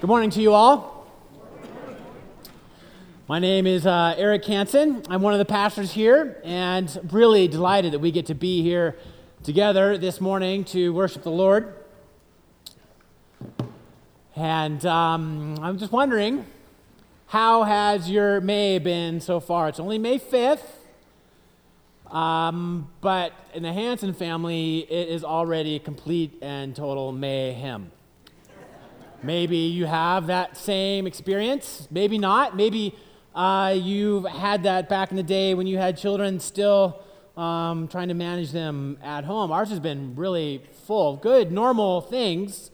Good morning to you all. My name is Eric Hansen. I'm one of the pastors here, and really delighted that we get to be here together this morning to worship the Lord. And I'm just wondering, how has your May been so far? It's only May 5th, but in the Hansen family, it is already complete and total mayhem. Maybe you have that same experience, maybe not. Maybe you've had that back in the day when you had children, still trying to manage them at home. Ours has been really full of good, normal things.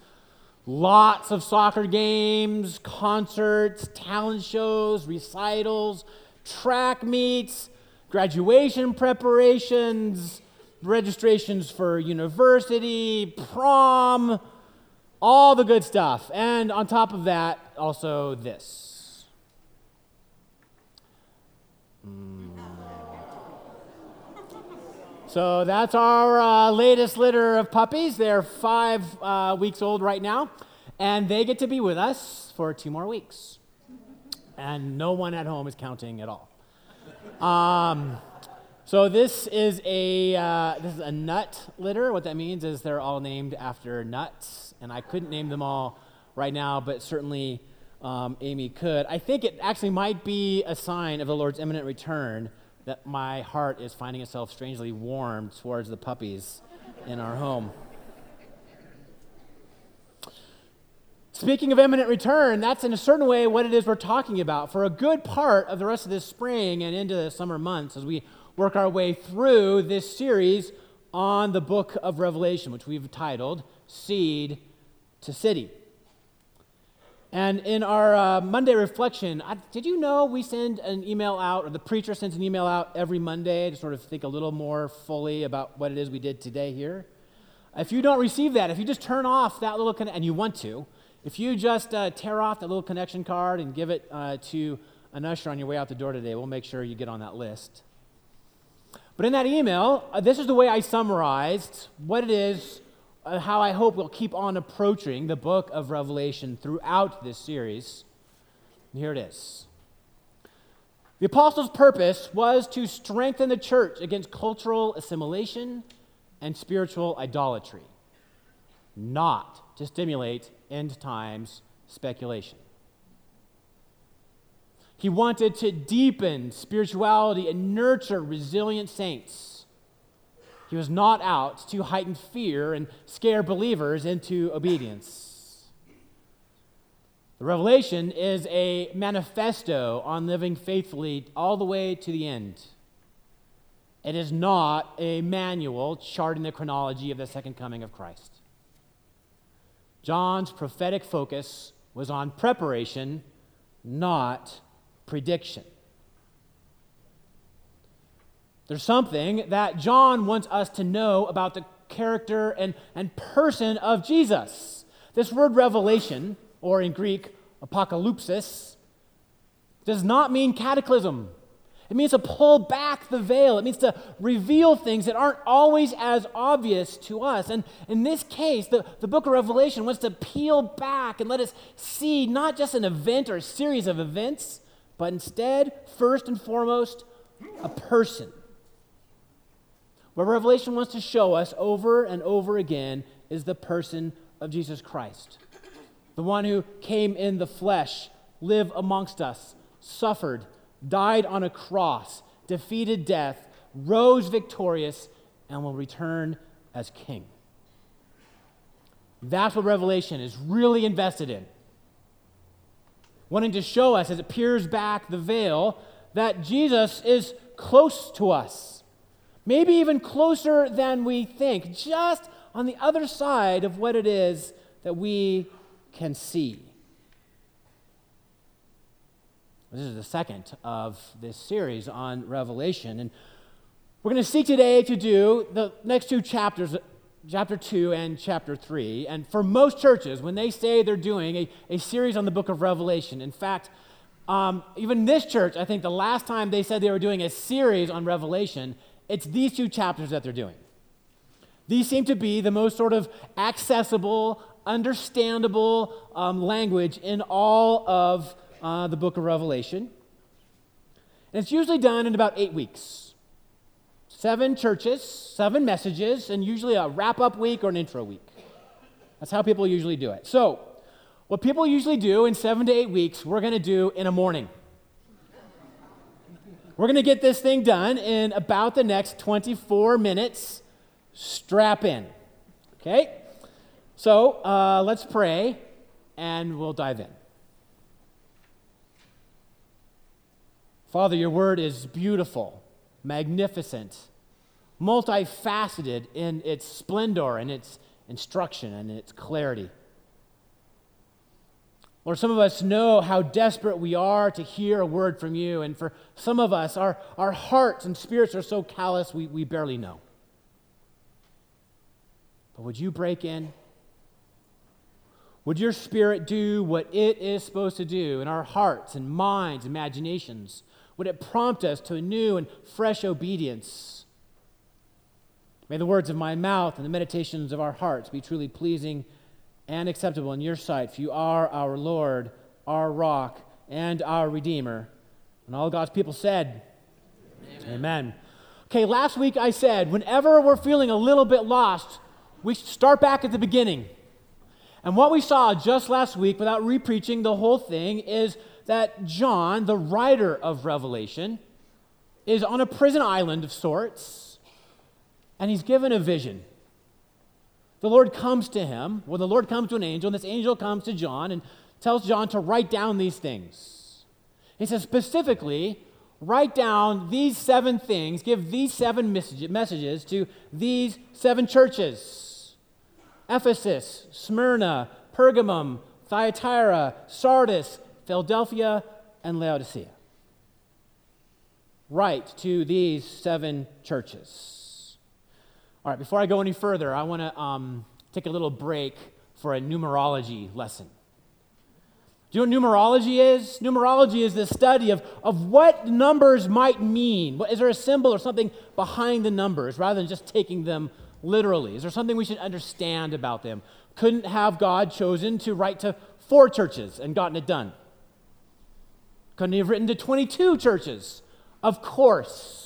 Lots of soccer games, concerts, talent shows, recitals, track meets, graduation preparations, registrations for university, prom, all the good stuff. And on top of that, also this. So that's our latest litter of puppies. They're 5 weeks old right now, and they get to be with us for 2 more weeks. And no one at home is counting at all. So this is a nut litter. What that means is they're all named after nuts, and I couldn't name them all right now, but certainly Amy could. I think it actually might be a sign of the Lord's imminent return that my heart is finding itself strangely warm towards the puppies in our home. Speaking of imminent return, that's in a certain way what it is we're talking about for a good part of the rest of this spring and into the summer months as we work our way through this series on the book of Revelation, which we've titled Seed to City. And in our Monday reflection, did you know we send an email out, or the preacher sends an email out every Monday to sort of think a little more fully about what it is we did today here? If you don't receive that, if you just turn off that little connection, and you want to, if you just tear off that little connection card and give it to an usher on your way out the door today, we'll make sure you get on that list. But in that email, this is the way I summarized what it is, how I hope we'll keep on approaching the book of Revelation throughout this series. And here it is. The apostles' purpose was to strengthen the church against cultural assimilation and spiritual idolatry, not to stimulate end times speculation. He wanted to deepen spirituality and nurture resilient saints. He was not out to heighten fear and scare believers into obedience. The Revelation is a manifesto on living faithfully all the way to the end. It is not a manual charting the chronology of the second coming of Christ. John's prophetic focus was on preparation, not prediction. There's something that John wants us to know about the character and person of Jesus. This word revelation, or in Greek, apokalypsis, does not mean cataclysm. It means to pull back the veil. It means to reveal things that aren't always as obvious to us. And in this case, the book of Revelation wants to peel back and let us see not just an event or a series of events, but instead, first and foremost, a person. What Revelation wants to show us over and over again is the person of Jesus Christ, the one who came in the flesh, lived amongst us, suffered, died on a cross, defeated death, rose victorious, and will return as king. That's what Revelation is really invested in, wanting to show us, as it peers back the veil, that Jesus is close to us, maybe even closer than we think, just on the other side of what it is that we can see. This is the second of this series on Revelation, and we're going to seek today to do the next 2 chapters, Chapter 2 and chapter 3, and for most churches, when they say they're doing a series on the book of Revelation, in fact, even this church, I think the last time they said they were doing a series on Revelation, it's these 2 chapters that they're doing. These seem to be the most sort of accessible, understandable language in all of the book of Revelation. And it's usually done in about 8 weeks. 7 churches, 7 messages, and usually a wrap-up week or an intro week. That's how people usually do it. So, what people usually do in 7 to 8 weeks, we're going to do in a morning. We're going to get this thing done in about the next 24 minutes. Strap in. Okay? So, let's pray, and we'll dive in. Father, your word is beautiful, magnificent, multifaceted in its splendor and its instruction and its clarity. Lord, some of us know how desperate we are to hear a word from you, and for some of us, our hearts and spirits are so callous we barely know. But would you break in? Would your Spirit do what it is supposed to do in our hearts and minds, imaginations? Would it prompt us to a new and fresh obedience? May the words of my mouth and the meditations of our hearts be truly pleasing and acceptable in your sight, for you are our Lord, our rock, and our Redeemer. And all God's people said, Amen. Okay, last week I said, whenever we're feeling a little bit lost, we start back at the beginning. And what we saw just last week, without re-preaching the whole thing, is that John, the writer of Revelation, is on a prison island of sorts, and he's given a vision. The Lord comes to him, well, the Lord comes to an angel, and this angel comes to John and tells John to write down these things. He says specifically, write down these 7 things, give these 7 messages to these 7 churches: Ephesus, Smyrna, Pergamum, Thyatira, Sardis, Philadelphia, and Laodicea. Write to these 7 churches. All right, before I go any further, I want to take a little break for a numerology lesson. Do you know what numerology is? Numerology is the study of what numbers might mean. Is there a symbol or something behind the numbers rather than just taking them literally? Is there something we should understand about them? Couldn't have God chosen to write to 4 churches and gotten it done? Couldn't he have written to 22 churches? Of course.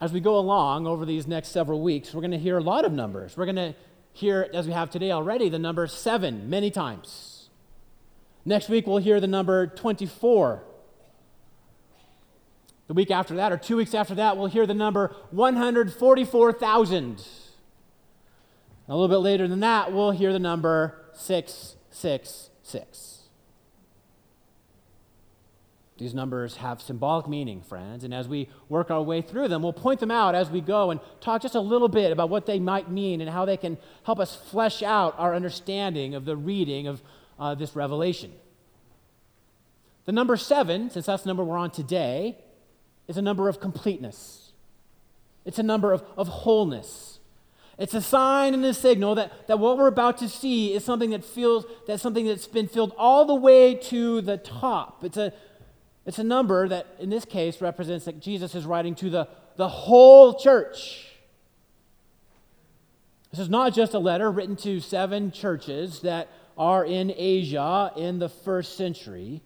As we go along over these next several weeks, we're going to hear a lot of numbers. We're going to hear, as we have today already, the number 7 many times. Next week, we'll hear the number 24. The week after that, or 2 weeks after that, we'll hear the number 144,000. A little bit later than that, we'll hear the number 666. These numbers have symbolic meaning, friends, and as we work our way through them, we'll point them out as we go and talk just a little bit about what they might mean and how they can help us flesh out our understanding of the reading of this revelation. The number 7, since that's the number we're on today, is a number of completeness. It's a number of wholeness. It's a sign and a signal that what we're about to see is something that's something that's been filled all the way to the top. It's a number that, in this case, represents that Jesus is writing to the whole church. This is not just a letter written to 7 churches that are in Asia in the 1st century.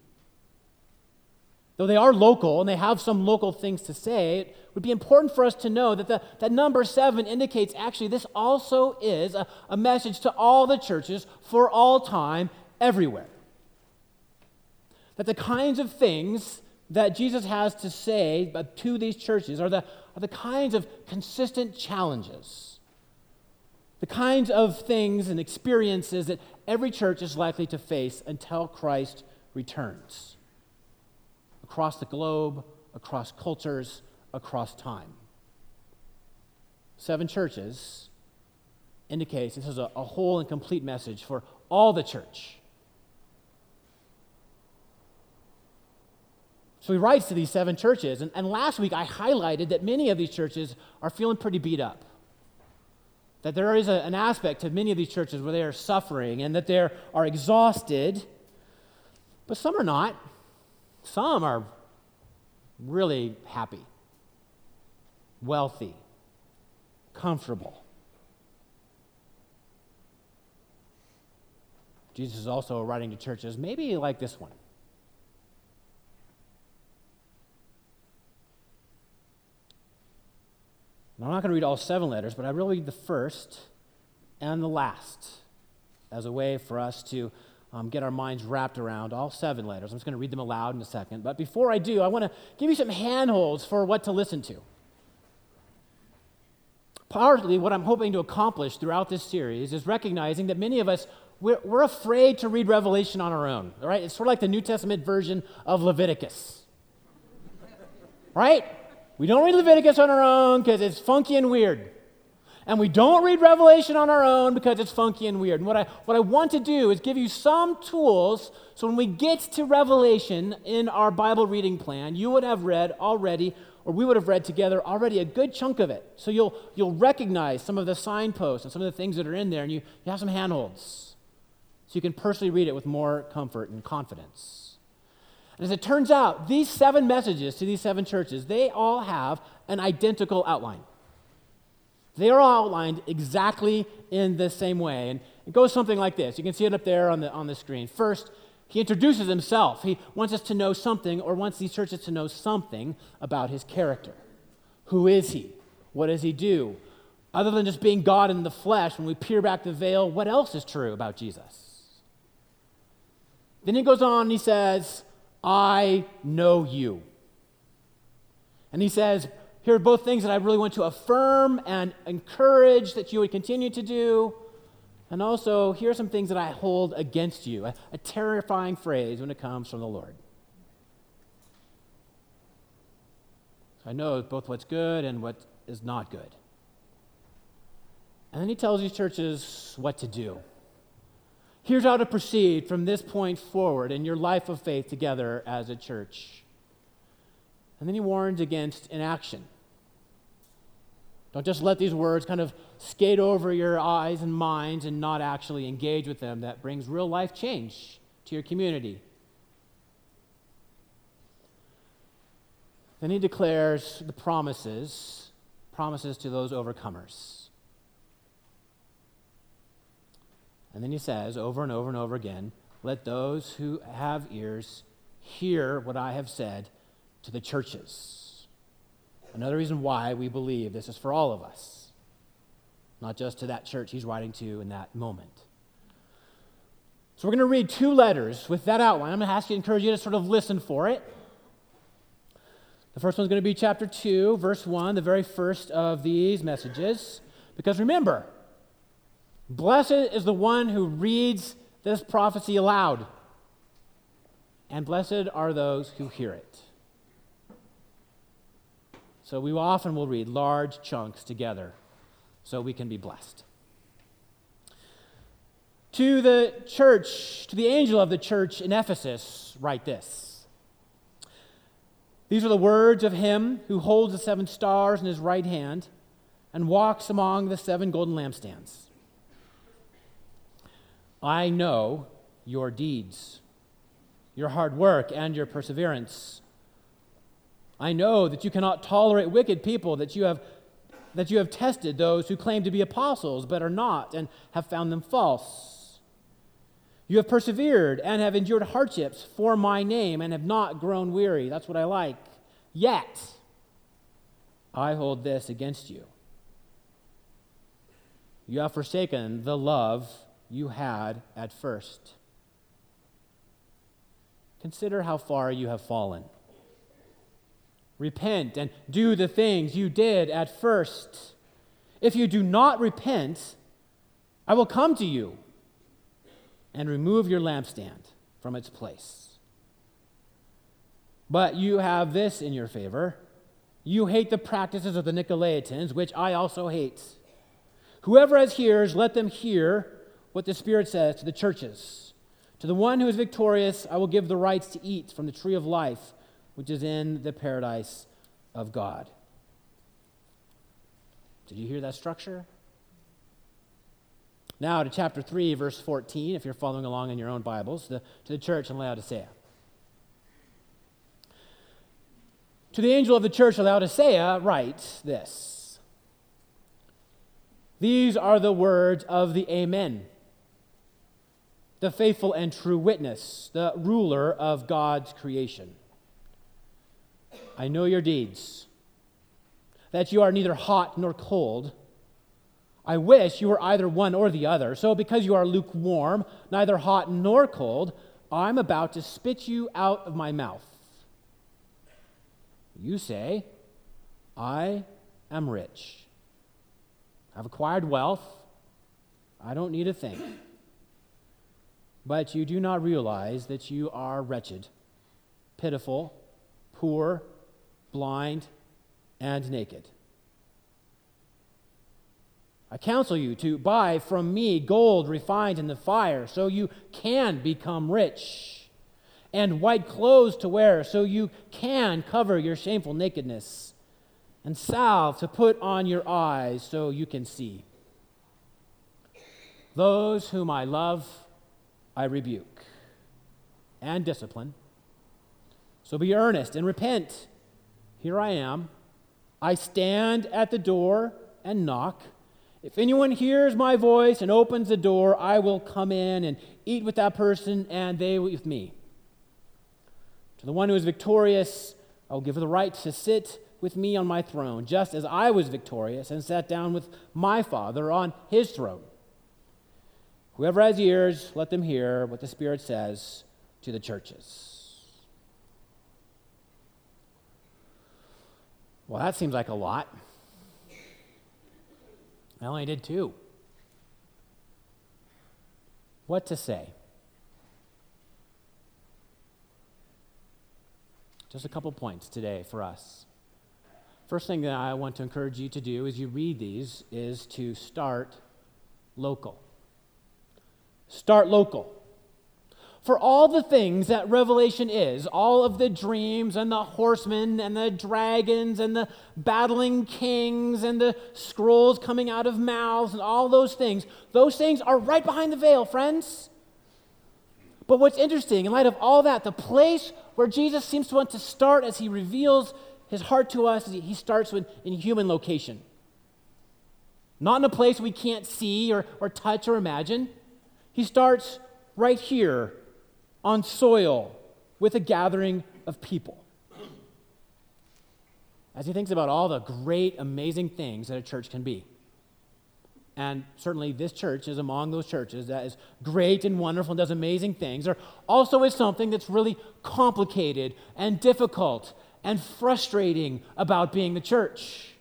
Though they are local and they have some local things to say, it would be important for us to know that that number 7 indicates actually this also is a message to all the churches for all time, everywhere. That the kinds of things that Jesus has to say to these churches are the kinds of consistent challenges, the kinds of things and experiences that every church is likely to face until Christ returns, across the globe, across cultures, across time. 7 churches indicates this is a whole and complete message for all the church. So he writes to these 7 churches, and last week I highlighted that many of these churches are feeling pretty beat up, that there is an aspect to many of these churches where they are suffering and that they are exhausted, but some are not. Some are really happy, wealthy, comfortable. Jesus is also writing to churches, maybe like this one. And I'm not going to read all 7 letters, but I will read the first and the last as a way for us to get our minds wrapped around all 7 letters. I'm just going to read them aloud in a second. But before I do, I want to give you some handholds for what to listen to. Partly what I'm hoping to accomplish throughout this series is recognizing that many of us, we're afraid to read Revelation on our own, all right? It's sort of like the New Testament version of Leviticus, right? We don't read Leviticus on our own because it's funky and weird. And we don't read Revelation on our own because it's funky and weird. And what I want to do is give you some tools so when we get to Revelation in our Bible reading plan, you would have read already, or we would have read together already a good chunk of it. So you'll recognize some of the signposts and some of the things that are in there, and you have some handholds. So you can personally read it with more comfort and confidence. And as it turns out, these 7 messages to these 7 churches, they all have an identical outline. They are all outlined exactly in the same way. And it goes something like this. You can see it up there on the screen. First, he introduces himself. He wants us to know something, or wants these churches to know something about his character. Who is he? What does he do? Other than just being God in the flesh, when we peer back the veil, what else is true about Jesus? Then he goes on and he says, I know you. And he says, here are both things that I really want to affirm and encourage that you would continue to do. And also, here are some things that I hold against you. A terrifying phrase when it comes from the Lord. So I know both what's good and what is not good. And then he tells these churches what to do. Here's how to proceed from this point forward in your life of faith together as a church. And then he warns against inaction. Don't just let these words kind of skate over your eyes and minds and not actually engage with them. That brings real life change to your community. Then he declares the promises to those overcomers. And then he says over and over and over again, let those who have ears hear what I have said to the churches. Another reason why we believe this is for all of us, not just to that church he's writing to in that moment. So we're going to read 2 letters with that outline. I'm going to encourage you to sort of listen for it. The first one's going to be chapter 2, verse 1, the very first of these messages. Because remember, blessed is the one who reads this prophecy aloud, and blessed are those who hear it. So we often will read large chunks together so we can be blessed. To the church, to the angel of the church in Ephesus, write this. These are the words of him who holds the 7 stars in his right hand and walks among the 7 golden lampstands. I know your deeds, your hard work, and your perseverance. I know that you cannot tolerate wicked people, that you have tested those who claim to be apostles but are not and have found them false. You have persevered and have endured hardships for my name and have not grown weary. That's what I like. Yet, I hold this against you. You have forsaken the love you had at first. Consider how far you have fallen. Repent and do the things you did at first. If you do not repent, I will come to you and remove your lampstand from its place. But you have this in your favor. You hate the practices of the Nicolaitans, which I also hate. Whoever has ears, let them hear what the Spirit says to the churches. To the one who is victorious, I will give the rights to eat from the tree of life, which is in the paradise of God. Did you hear that structure? Now to chapter 3, verse 14, if you're following along in your own Bibles, to the church in Laodicea. To the angel of the church of Laodicea, write this. These are the words of the Amen, the faithful and true witness, the ruler of God's creation. I know your deeds, that you are neither hot nor cold. I wish you were either one or the other. So because you are lukewarm, neither hot nor cold, I'm about to spit you out of my mouth. You say, I am rich. I've acquired wealth. I don't need a thing. But you do not realize that you are wretched, pitiful, poor, blind, and naked. I counsel you to buy from me gold refined in the fire so you can become rich, and white clothes to wear so you can cover your shameful nakedness, and salve to put on your eyes so you can see. Those whom I love, I rebuke and discipline. So be earnest and repent. Here I am. I stand at the door and knock. If anyone hears my voice and opens the door, I will come in and eat with that person and they with me. To the one who is victorious, I will give the right to sit with me on my throne, just as I was victorious and sat down with my Father on his throne. Whoever has ears, let them hear what the Spirit says to the churches. Well, that seems like a lot. I only did two. What to say? Just a couple points today for us. First thing that I want to encourage you to do as you read these is to start local. Start local. For all the things that Revelation is, all of the dreams and the horsemen and the dragons and the battling kings and the scrolls coming out of mouths and all those things are right behind the veil, friends. But what's interesting, in light of all that, the place where Jesus seems to want to start as he reveals his heart to us, he starts with in human location. Not in a place we can't see or touch or imagine. He starts right here, on soil with a gathering of people. As he thinks about all the great, amazing things that a church can be. And certainly this church is among those churches that is great and wonderful and does amazing things. There also is something that's really complicated and difficult and frustrating about being the church.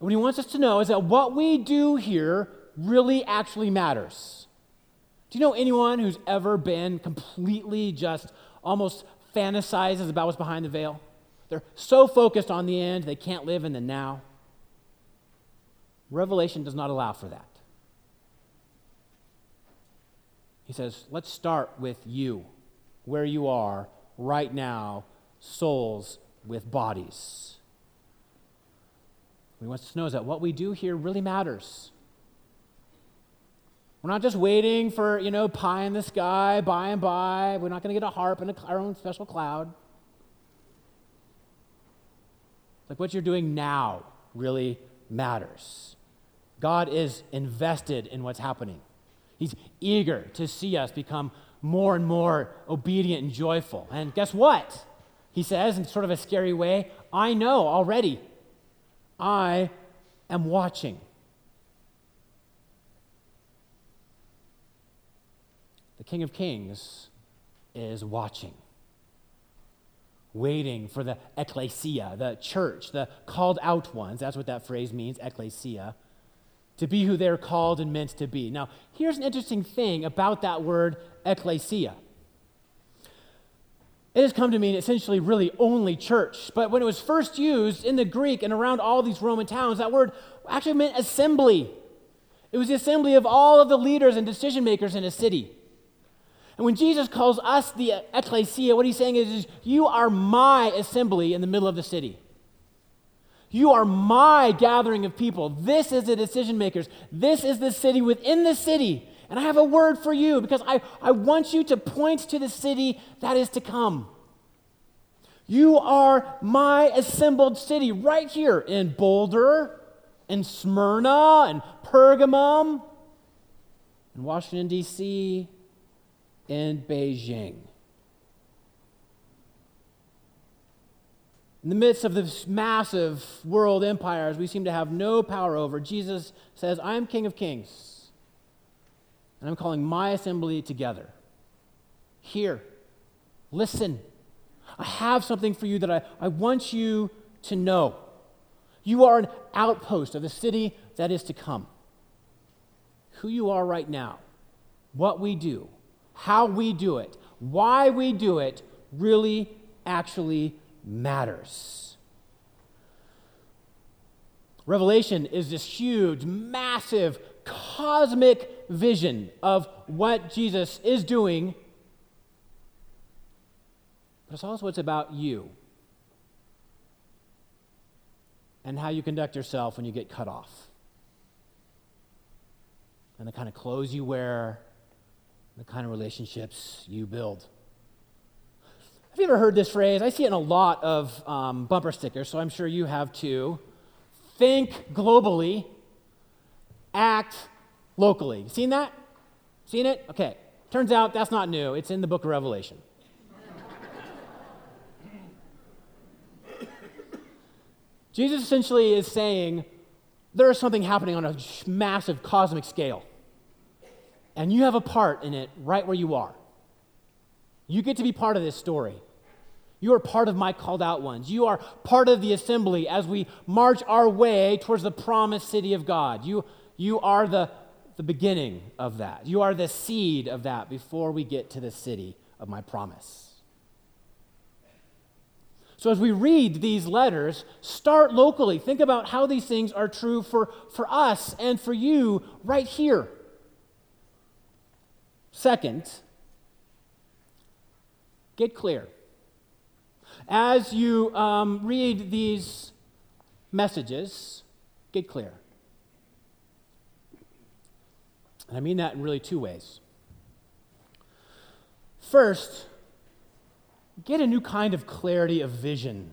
What he wants us to know is that what we do here really actually matters. Do you know anyone who's ever been completely just almost fantasizes about what's behind the veil? They're so focused on the end, they can't live in the now. Revelation does not allow for that. He says, let's start with you, where you are right now, souls with bodies. What he wants to know is that what we do here really matters. We're not just waiting for, pie in the sky, by and by. We're not going to get a harp and our own special cloud. Like what you're doing now really matters. God is invested in what's happening. He's eager to see us become more and more obedient and joyful. And guess what? He says in sort of a scary way, I know already. I am watching. The King of Kings is watching, waiting for the ecclesia, the church, the called out ones. That's what that phrase means, ecclesia, to be who they're called and meant to be. Now, here's an interesting thing about that word ecclesia. It has come to mean essentially really only church, but when it was first used in the Greek and around all these Roman towns, that word actually meant assembly. It was the assembly of all of the leaders and decision makers in a city. And when Jesus calls us the ecclesia, what he's saying is you are my assembly in the middle of the city. You are my gathering of people. This is the decision makers. This is the city within the city. And I have a word for you because I want you to point to the city that is to come. You are my assembled city right here in Boulder, in Smyrna, in Pergamum. in Washington, D.C., and Beijing. In the midst of this massive world empires we seem to have no power over, Jesus says, I am King of Kings, and I'm calling my assembly together. Here, listen. I have something for you that I want you to know. You are an outpost of the city that is to come. Who you are right now, what we do, how we do it, why we do it really actually matters. Revelation is this huge, massive, cosmic vision of what Jesus is doing, but it's also what's about you and how you conduct yourself when you get cut off, and the kind of clothes you wear, the kind of relationships you build. Have you ever heard this phrase? I see it in a lot of bumper stickers, so I'm sure you have too. Think globally, act locally. Seen that? Seen it? Okay. Turns out that's not new. It's in the book of Revelation. Jesus essentially is saying there is something happening on a massive cosmic scale, and you have a part in it right where you are. You get to be part of this story. You are part of my called out ones. You are part of the assembly as we march our way towards the promised city of God. You are the beginning of that. You are the seed of that before we get to the city of my promise. So as we read these letters, start locally. Think about how these things are true for us and for you right here. Second, get clear. As you read these messages, get clear. And I mean that in really two ways. First, get a new kind of clarity of vision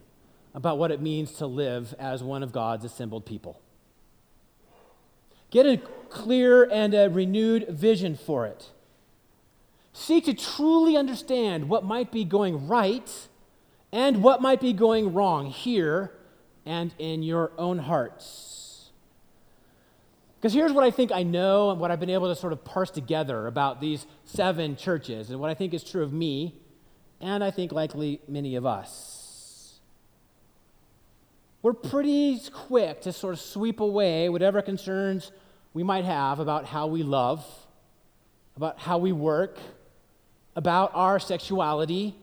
about what it means to live as one of God's assembled people. Get a clear and a renewed vision for it. Seek to truly understand what might be going right and what might be going wrong here and in your own hearts. Because here's what I think I know and what I've been able to sort of parse together about these seven churches and what I think is true of me, and I think likely many of us. We're pretty quick to sort of sweep away whatever concerns we might have about how we love, about how we work, about our sexuality.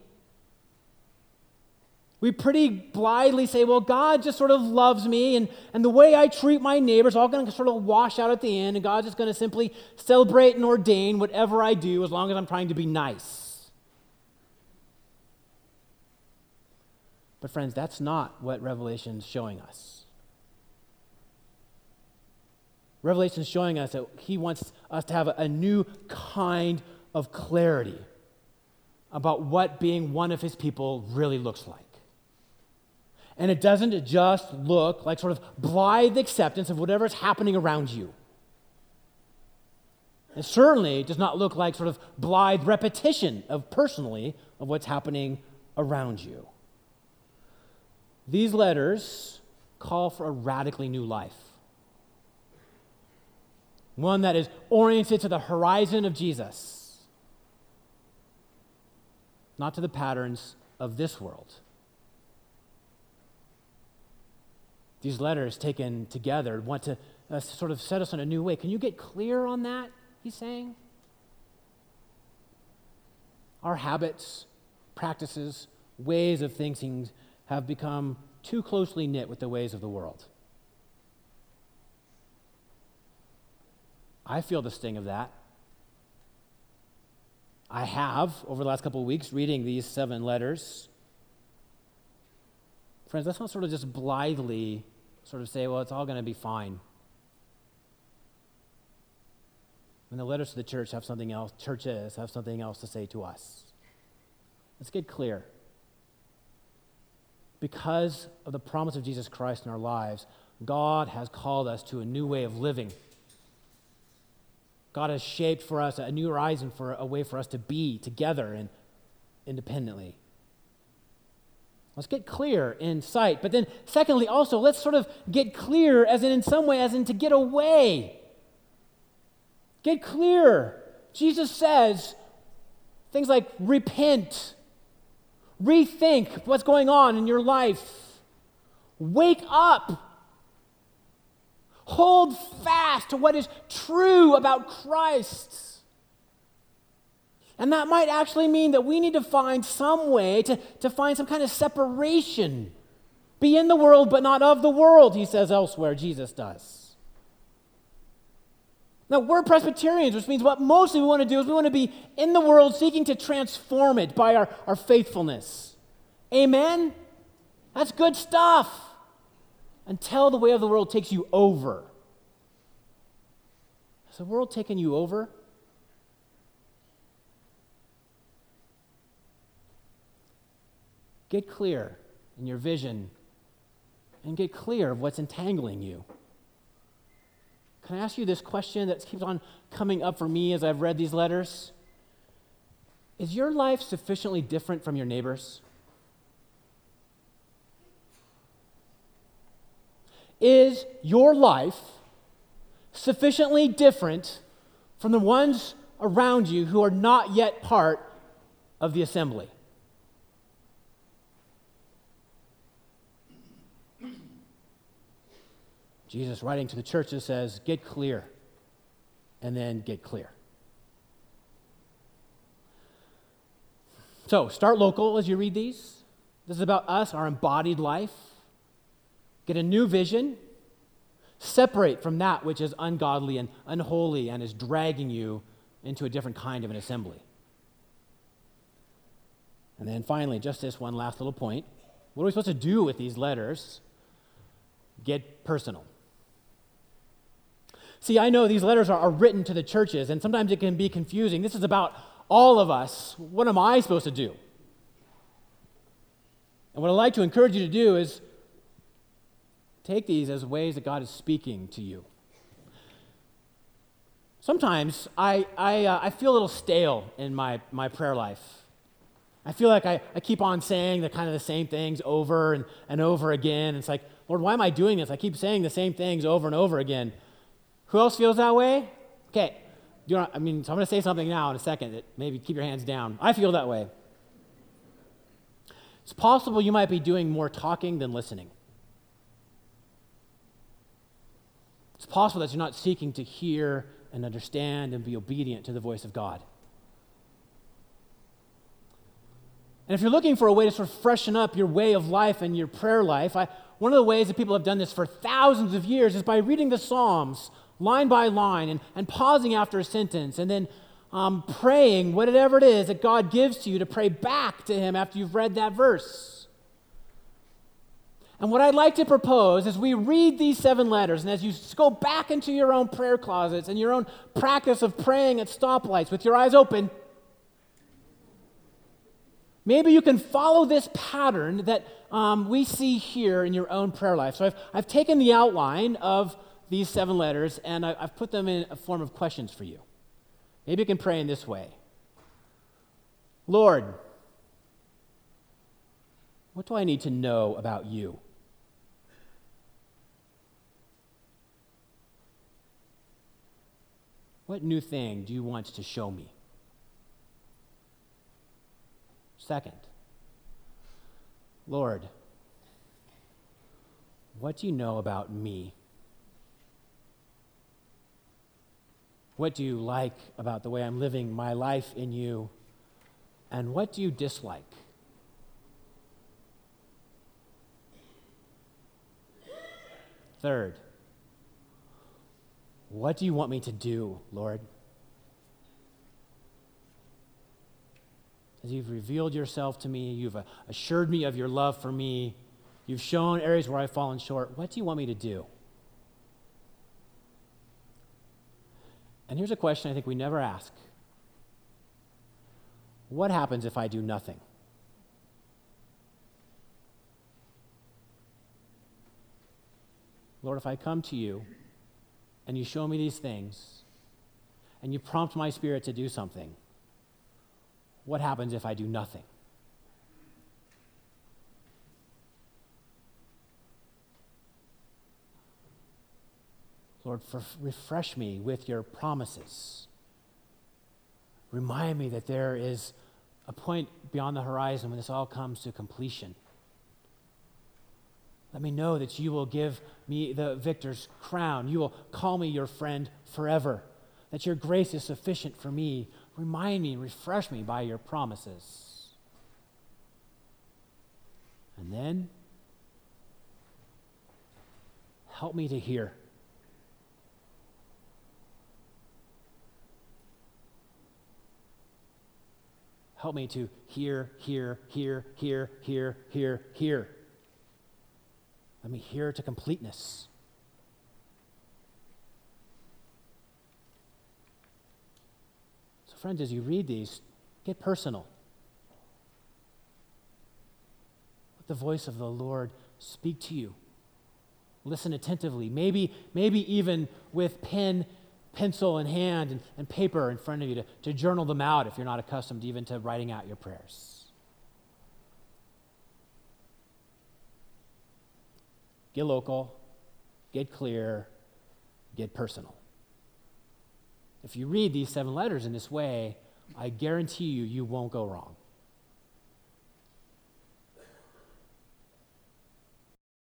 We pretty blithely say, well, God just sort of loves me, and the way I treat my neighbors all going to sort of wash out at the end, and God's just going to simply celebrate and ordain whatever I do as long as I'm trying to be nice. But friends, that's not what Revelation is showing us. Revelation is showing us that he wants us to have a new kind of clarity about what being one of his people really looks like. And it doesn't just look like sort of blithe acceptance of whatever's happening around you. It certainly does not look like sort of blithe repetition of personally of what's happening around you. These letters call for a radically new life, one that is oriented to the horizon of Jesus, not to the patterns of this world. These letters taken together want to sort of set us on a new way. Can you get clear on that, he's saying? Our habits, practices, ways of thinking have become too closely knit with the ways of the world. I feel the sting of that. I have, over the last couple of weeks, reading these seven letters. Friends, let's not sort of just blithely sort of say, well, it's all going to be fine. And the letters to the church have something else, churches have something else to say to us. Let's get clear. Because of the promise of Jesus Christ in our lives, God has called us to a new way of living. God has shaped for us a new horizon, for a way for us to be together and independently. Let's get clear in sight. But then secondly, also, let's sort of get clear as in some way, as in to get away. Get clear. Jesus says things like repent, rethink what's going on in your life, wake up, hold fast to what is true about Christ. And that might actually mean that we need to find some way to find some kind of separation. Be in the world, but not of the world, he says elsewhere, Jesus does. Now, we're Presbyterians, which means what mostly we want to do is we want to be in the world, seeking to transform it by our faithfulness. Amen? That's good stuff. Until the way of the world takes you over. Has the world taken you over? Get clear in your vision and get clear of what's entangling you. Can I ask you this question that keeps on coming up for me as I've read these letters? Is your life sufficiently different from your neighbor's? Is your life sufficiently different from the ones around you who are not yet part of the assembly? Jesus, writing to the churches, says, get clear, and then get clear. So, start local as you read these. This is about us, our embodied life. Get a new vision. Separate from that which is ungodly and unholy and is dragging you into a different kind of an assembly. And then finally, just this one last little point. What are we supposed to do with these letters? Get personal. See, I know these letters are written to the churches, and sometimes it can be confusing. This is about all of us. What am I supposed to do? And what I'd like to encourage you to do is take these as ways that God is speaking to you. Sometimes I feel a little stale in my prayer life. I feel like I keep on saying the kind of the same things over and over again. It's like, Lord, why am I doing this? I keep saying the same things over and over again. Who else feels that way? Okay. So I'm going to say something now in a second that maybe keep your hands down. I feel that way. It's possible you might be doing more talking than listening. It's possible that you're not seeking to hear and understand and be obedient to the voice of God. And if you're looking for a way to sort of freshen up your way of life and your prayer life, one of the ways that people have done this for thousands of years is by reading the Psalms line by line and pausing after a sentence and then praying whatever it is that God gives to you to pray back to him after you've read that verse. And what I'd like to propose as we read these 7 letters and as you go back into your own prayer closets and your own practice of praying at stoplights with your eyes open, maybe you can follow this pattern that we see here in your own prayer life. So I've taken the outline of these 7 letters and I've put them in a form of questions for you. Maybe you can pray in this way. Lord, what do I need to know about you? What new thing do you want to show me? Second, Lord, what do you know about me? What do you like about the way I'm living my life in you? And what do you dislike? Third, what do you want me to do, Lord? As you've revealed yourself to me, you've assured me of your love for me, you've shown areas where I've fallen short, what do you want me to do? And here's a question I think we never ask. What happens if I do nothing? Lord, if I come to you and you show me these things, and you prompt my spirit to do something, what happens if I do nothing? Lord, refresh me with your promises. Remind me that there is a point beyond the horizon when this all comes to completion. Let me know that you will give me the victor's crown. You will call me your friend forever. That your grace is sufficient for me. Remind me and refresh me by your promises. And then, help me to hear. Help me to hear. Let me hear to completeness. So, friends, as you read these, get personal. Let the voice of the Lord speak to you. Listen attentively, maybe even with pen, pencil in hand, and paper in front of you to journal them out if you're not accustomed even to writing out your prayers. Get local, get clear, get personal. If you read these 7 letters in this way, I guarantee you, you won't go wrong.